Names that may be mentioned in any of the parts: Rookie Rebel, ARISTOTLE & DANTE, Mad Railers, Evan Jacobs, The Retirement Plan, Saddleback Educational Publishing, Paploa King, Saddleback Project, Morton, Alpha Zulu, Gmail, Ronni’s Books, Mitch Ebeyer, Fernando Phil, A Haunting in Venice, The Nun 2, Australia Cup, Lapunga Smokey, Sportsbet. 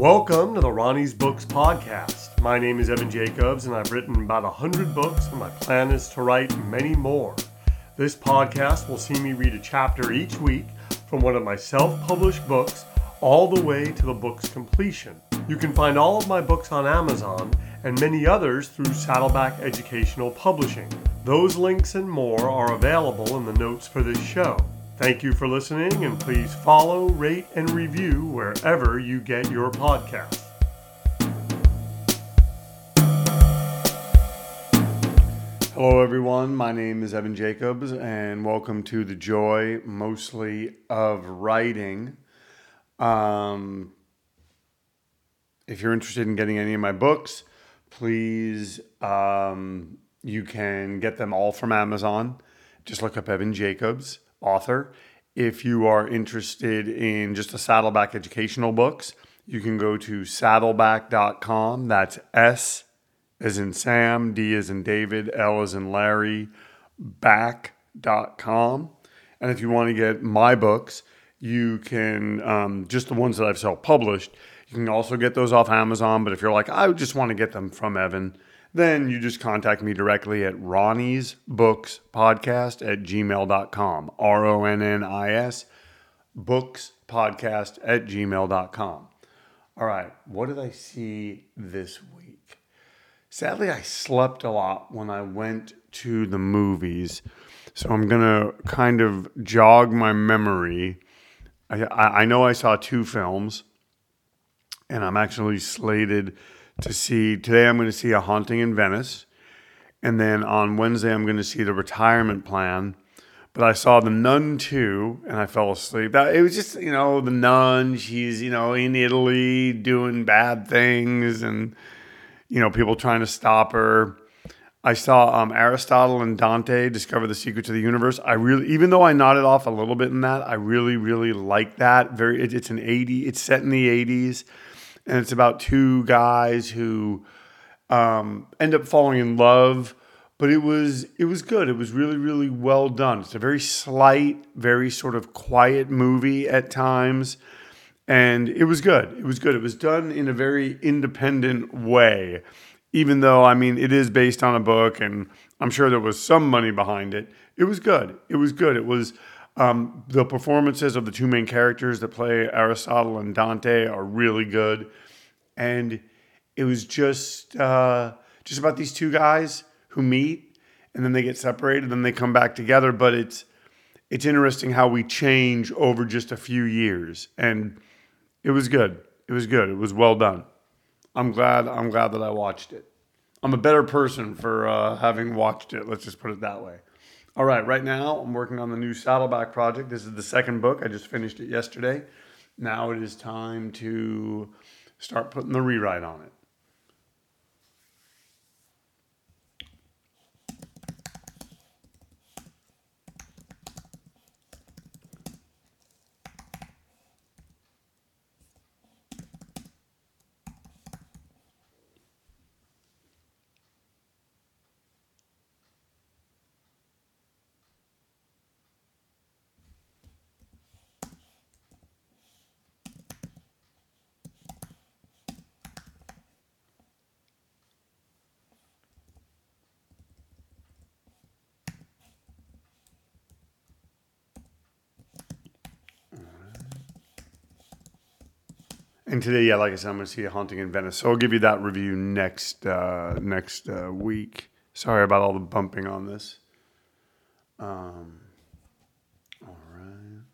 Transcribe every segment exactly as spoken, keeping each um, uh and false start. Welcome to the Ronnie's Books Podcast. My name is Evan Jacobs, and I've written about one hundred books, and my plan is to write many more. This podcast will see me read a chapter each week from one of my self-published books all the way to the book's completion. You can find all of my books on Amazon and many others through Saddleback Educational Publishing. Those links and more are available in the notes for this show. Thank you for listening, and please follow, rate, and review wherever you get your podcasts. Hello everyone, my name is Evan Jacobs, and welcome to The Joy Mostly of Writing. Um, if you're interested in getting any of my books, please, um, you can get them all from Amazon. Just look up Evan Jacobs, author. If you are interested in just the Saddleback educational books, you can go to saddleback dot com. That's S as in Sam, D as in David, L as in Larry, back dot com. And if you want to get my books, you can, um, just the ones that I've self-published, you can also get those off Amazon. But if you're like, I just want to get them from Evan, then you just contact me directly at Ronnie's Books Podcast at gmail dot com. R O N N I S Books Podcast at gmail dot com. All right, what did I see this week? Sadly, I slept a lot when I went to the movies, so I'm going to kind of jog my memory. I, I, I know I saw two films, and I'm actually slated to see, today I'm going to see A Haunting in Venice, and then on Wednesday I'm going to see The Retirement Plan. But I saw The Nun two, and I fell asleep. That, it was just, you know, The Nun, she's, you know, in Italy doing bad things, and, you know, people trying to stop her. I saw um, Aristotle and Dante Discover the Secrets of the Universe. I really, even though I nodded off a little bit in that, I really, really like that. Very, it, it's an eighty, it's set in the eighties. And it's about two guys who um, end up falling in love, but it was it was good. It was really, really well done. It's a very slight, very sort of quiet movie at times, and it was good. It was good. It was done in a very independent way, even though, I mean, it is based on a book, and I'm sure there was some money behind it. It was good. It was good. It was Um, the performances of the two main characters that play Aristotle and Dante are really good. And it was just uh, just about these two guys who meet, and then they get separated, then they come back together. But it's it's interesting how we change over just a few years. And it was good. It was good. It was well done. I'm glad, I'm glad that I watched it. I'm a better person for uh, having watched it. Let's just put it that way. All right, right now I'm working on the new Saddleback project. This is the second book. I just finished it yesterday. Now it is time to start putting the rewrite on it. And today, yeah, like I said, I'm going to see A Haunting in Venice. So I'll give you that review next uh, next uh, week. Sorry about all the bumping on this. Um, all right.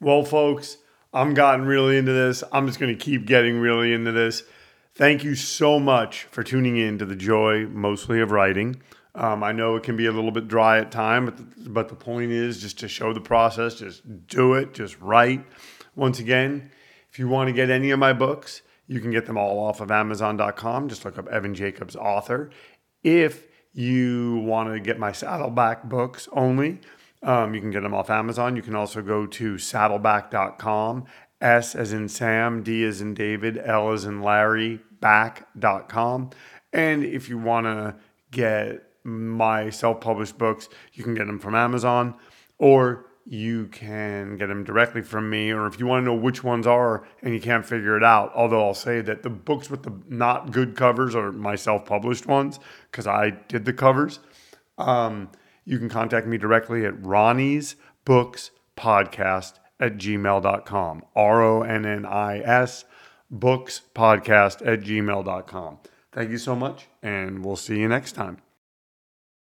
Well, folks, I'm gotten really into this. I'm just going to keep getting really into this. Thank you so much for tuning in to the joy, mostly of writing. Um, I know it can be a little bit dry at times, but the, but the point is just to show the process, just do it, just write. Once again, if you want to get any of my books, you can get them all off of amazon dot com. Just look up Evan Jacobs, author. If you want to get my Saddleback books only, um, you can get them off Amazon. You can also go to saddleback dot com, S as in Sam, D as in David, L as in Larry, back dot com. And if you want to get my self-published books, you can get them from Amazon, or you can get them directly from me. Or if you want to know which ones are and you can't figure it out, although I'll say that the books with the not good covers are my self-published ones because I did the covers. Um, you can contact me directly at Ronnie's Books Podcast at gmail dot com. R O N N I S Books Podcast at gmail dot com. Thank you so much, and we'll see you next time.